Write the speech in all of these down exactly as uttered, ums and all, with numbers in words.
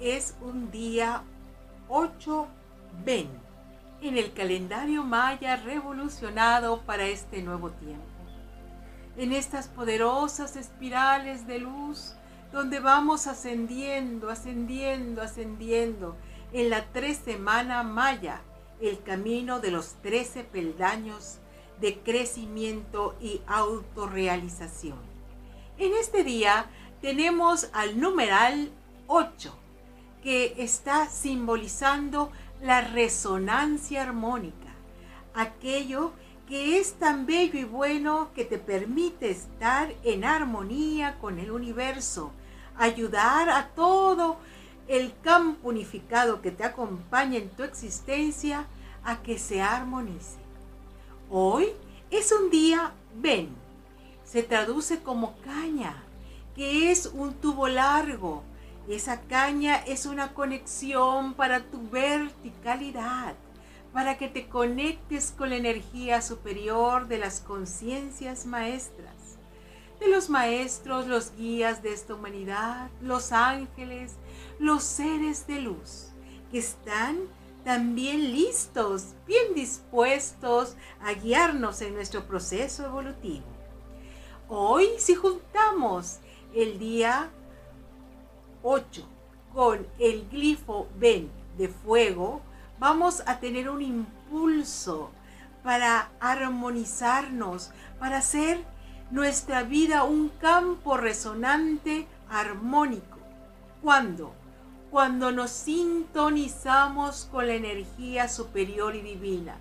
es un día ocho Ben en el calendario maya revolucionado para este nuevo tiempo. En estas poderosas espirales de luz, donde vamos ascendiendo, ascendiendo, ascendiendo, en la tres semana maya, el camino de los trece peldaños de crecimiento y autorrealización. En este día tenemos al numeral ocho, que está simbolizando la resonancia armónica, aquello que es tan bello y bueno que te permite estar en armonía con el universo, ayudar a todo el campo unificado que te acompaña en tu existencia a que se armonice. Hoy es un día Ben, se traduce como caña, que es un tubo largo. Esa caña es una conexión para tu verticalidad, para que te conectes con la energía superior de las conciencias maestras, de los maestros, los guías de esta humanidad, los ángeles, los seres de luz, que están también listos, bien dispuestos a guiarnos en nuestro proceso evolutivo. Hoy, si juntamos el día ocho con el glifo Ben de fuego, vamos a tener un impulso para armonizarnos, para hacer nuestra vida un campo resonante armónico. ¿Cuándo? Cuando nos sintonizamos con la energía superior y divina.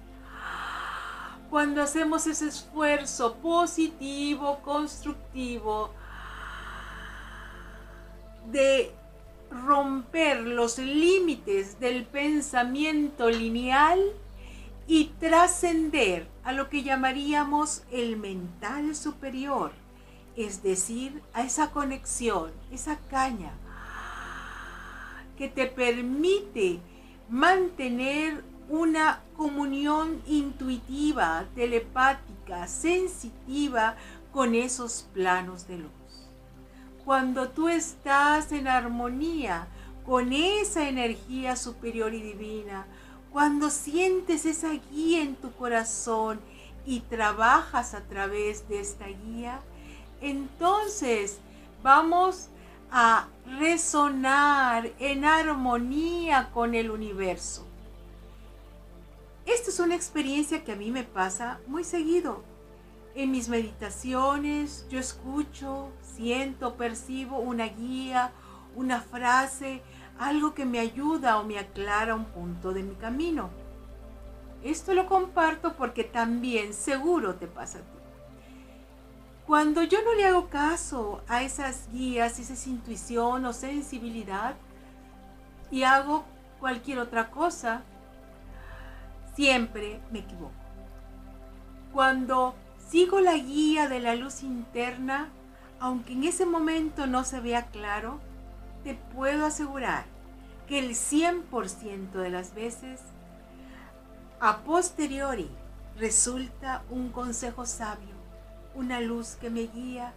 Cuando hacemos ese esfuerzo positivo, constructivo, de romper los límites del pensamiento lineal y trascender a lo que llamaríamos el mental superior, es decir, a esa conexión, esa caña que te permite mantener una comunión intuitiva, telepática, sensitiva con esos planos de luz. Cuando tú estás en armonía con esa energía superior y divina, cuando sientes esa guía en tu corazón y trabajas a través de esta guía, entonces vamos a resonar en armonía con el universo. Esta es una experiencia que a mí me pasa muy seguido. En mis meditaciones yo escucho, siento, percibo una guía, una frase, algo que me ayuda o me aclara un punto de mi camino. Esto lo comparto porque también seguro te pasa a ti. Cuando yo no le hago caso a esas guías, esa intuición o sensibilidad y hago cualquier otra cosa, siempre me equivoco. Cuando sigo la guía de la luz interna, aunque en ese momento no se vea claro, te puedo asegurar que el cien por ciento de las veces, a posteriori, resulta un consejo sabio, una luz que me guía,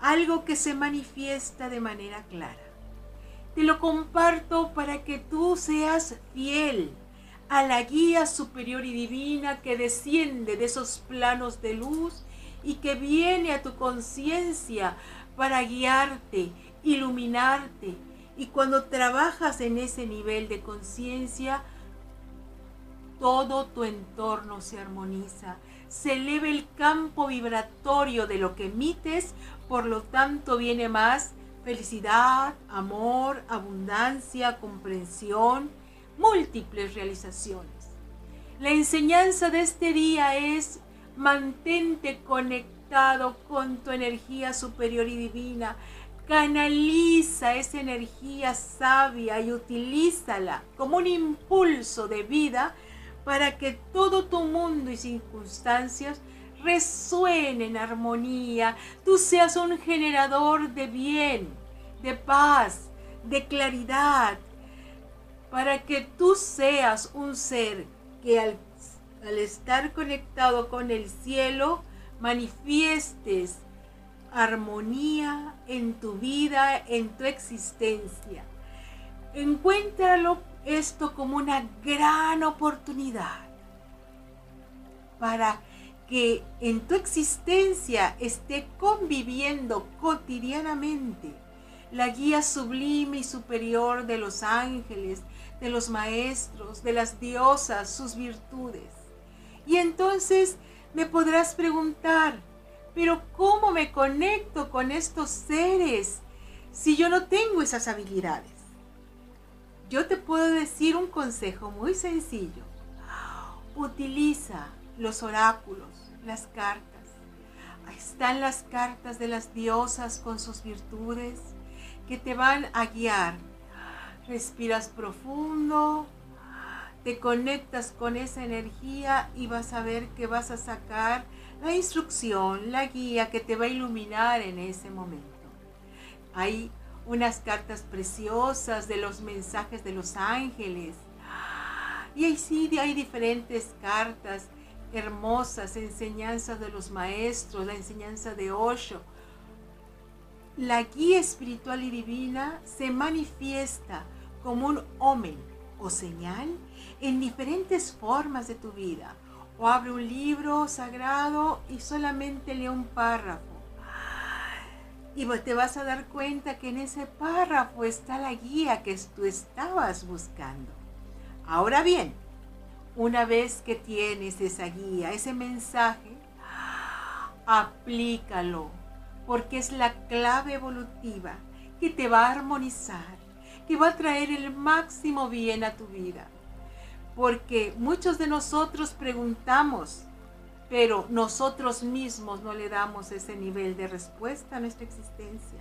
algo que se manifiesta de manera clara. Te lo comparto para que tú seas fiel a la guía superior y divina que desciende de esos planos de luz y que viene a tu conciencia para guiarte, iluminarte. Y cuando trabajas en ese nivel de conciencia, todo tu entorno se armoniza, se eleva el campo vibratorio de lo que emites, por lo tanto viene más felicidad, amor, abundancia, comprensión, múltiples realizaciones. La enseñanza de este día es: mantente conectado con tu energía superior y divina, canaliza esa energía sabia y utilízala como un impulso de vida para que todo tu mundo y circunstancias resuenen en armonía, tú seas un generador de bien, de paz, de claridad, para que tú seas un ser que al, al estar conectado con el cielo manifiestes armonía en tu vida, en tu existencia. Encuéntralo esto como una gran oportunidad para que en tu existencia esté conviviendo cotidianamente la guía sublime y superior de los ángeles, de los maestros, de las diosas, sus virtudes. Y entonces me podrás preguntar, ¿pero cómo me conecto con estos seres si yo no tengo esas habilidades? Yo te puedo decir un consejo muy sencillo. Utiliza los oráculos, las cartas. Ahí están las cartas de las diosas con sus virtudes que te van a guiar. Respiras profundo, te conectas con esa energía y vas a ver que vas a sacar la instrucción, la guía que te va a iluminar en ese momento. Hay unas cartas preciosas de los mensajes de los ángeles. Y ahí sí hay diferentes cartas hermosas, enseñanzas de los maestros, la enseñanza de Osho. La guía espiritual y divina se manifiesta como un omen o señal en diferentes formas de tu vida. O abre un libro sagrado y solamente lee un párrafo. Y te vas a dar cuenta que en ese párrafo está la guía que tú estabas buscando. Ahora bien, una vez que tienes esa guía, ese mensaje, aplícalo, porque es la clave evolutiva que te va a armonizar, que va a traer el máximo bien a tu vida. Porque muchos de nosotros preguntamos, pero nosotros mismos no le damos ese nivel de respuesta a nuestra existencia.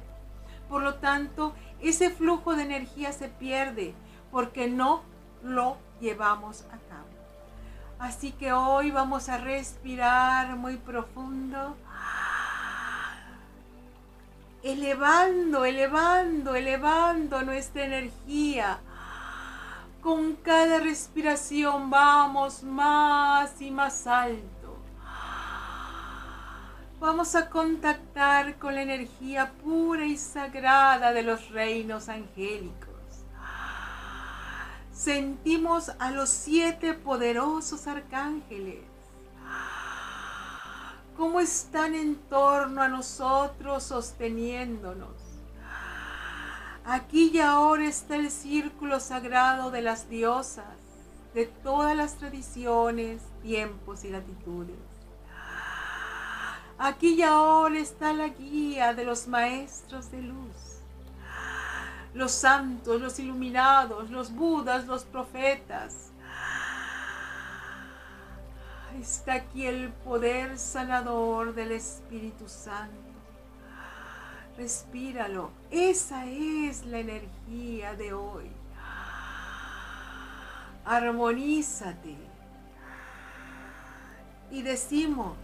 Por lo tanto, ese flujo de energía se pierde porque no lo llevamos a cabo. Así que hoy vamos a respirar muy profundo, elevando, elevando, elevando nuestra energía. Con cada respiración vamos más y más alto. Vamos a contactar con la energía pura y sagrada de los reinos angélicos. Sentimos a los siete poderosos arcángeles. Cómo están en torno a nosotros sosteniéndonos. Aquí y ahora está el círculo sagrado de las diosas, de todas las tradiciones, tiempos y latitudes. Aquí y ahora está la guía de los maestros de luz. Los santos, los iluminados, los budas, los profetas. Está aquí el poder sanador del Espíritu Santo. Respíralo. Esa es la energía de hoy. Armonízate. Y decimos,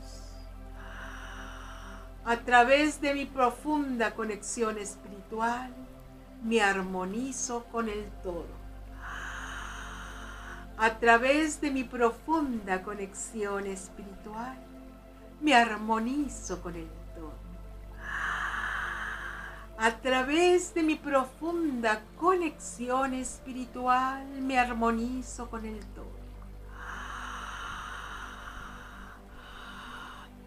a través de mi profunda conexión espiritual, me armonizo con el todo. A través de mi profunda conexión espiritual, me armonizo con el todo. A través de mi profunda conexión espiritual, me armonizo con el todo.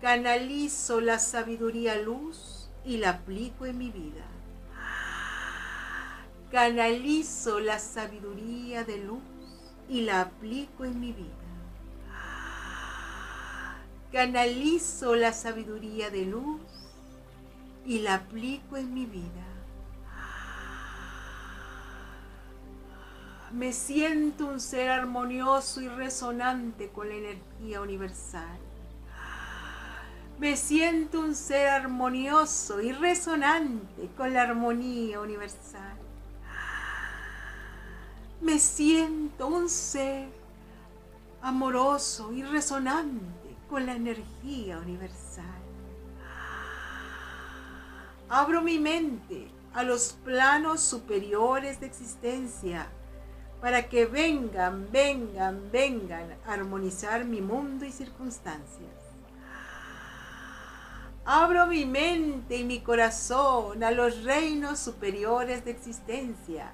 Canalizo la sabiduría luz y la aplico en mi vida. Canalizo la sabiduría de luz y la aplico en mi vida. Canalizo la sabiduría de luz y la aplico en mi vida. Me siento un ser armonioso y resonante con la energía universal. Me siento un ser armonioso y resonante con la armonía universal. Me siento un ser amoroso y resonante con la energía universal. Abro mi mente a los planos superiores de existencia para que vengan, vengan, vengan a armonizar mi mundo y circunstancias. Abro mi mente y mi corazón a los reinos superiores de existencia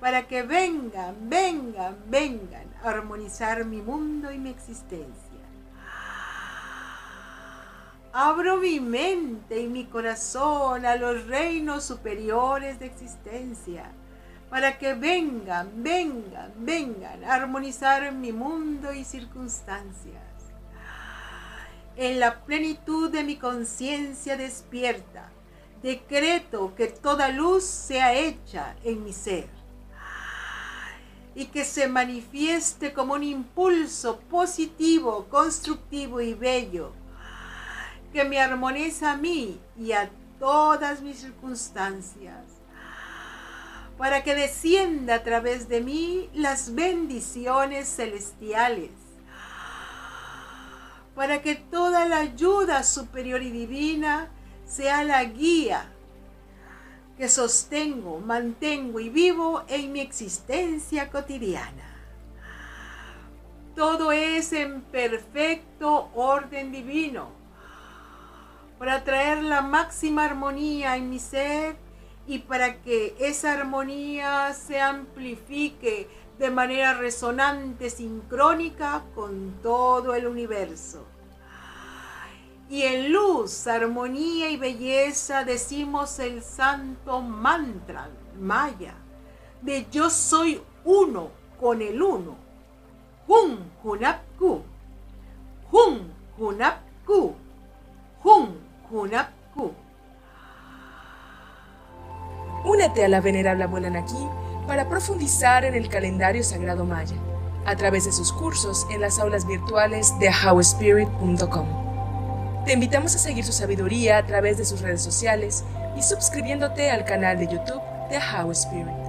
para que vengan, vengan, vengan a armonizar mi mundo y mi existencia. Abro mi mente y mi corazón a los reinos superiores de existencia, para que vengan, vengan, vengan a armonizar mi mundo y circunstancias. En la plenitud de mi conciencia despierta, decreto que toda luz sea hecha en mi ser y que se manifieste como un impulso positivo, constructivo y bello que me armoniza a mí y a todas mis circunstancias, para que descienda a través de mí las bendiciones celestiales, para que toda la ayuda superior y divina sea la guía que sostengo, mantengo y vivo en mi existencia cotidiana. Todo es en perfecto orden divino, para traer la máxima armonía en mi ser y para que esa armonía se amplifique de manera resonante, sincrónica con todo el universo. Y en luz, armonía y belleza decimos el santo mantra maya de yo soy uno con el uno. Hun Hunab Ku. Hun Hunab Ku. Hun Hunab Ku. Únete a la venerable abuela Naquí para profundizar en el calendario sagrado maya a través de sus cursos en las aulas virtuales de how spirit punto com. Te invitamos a seguir su sabiduría a través de sus redes sociales y suscribiéndote al canal de YouTube de HowSpirit.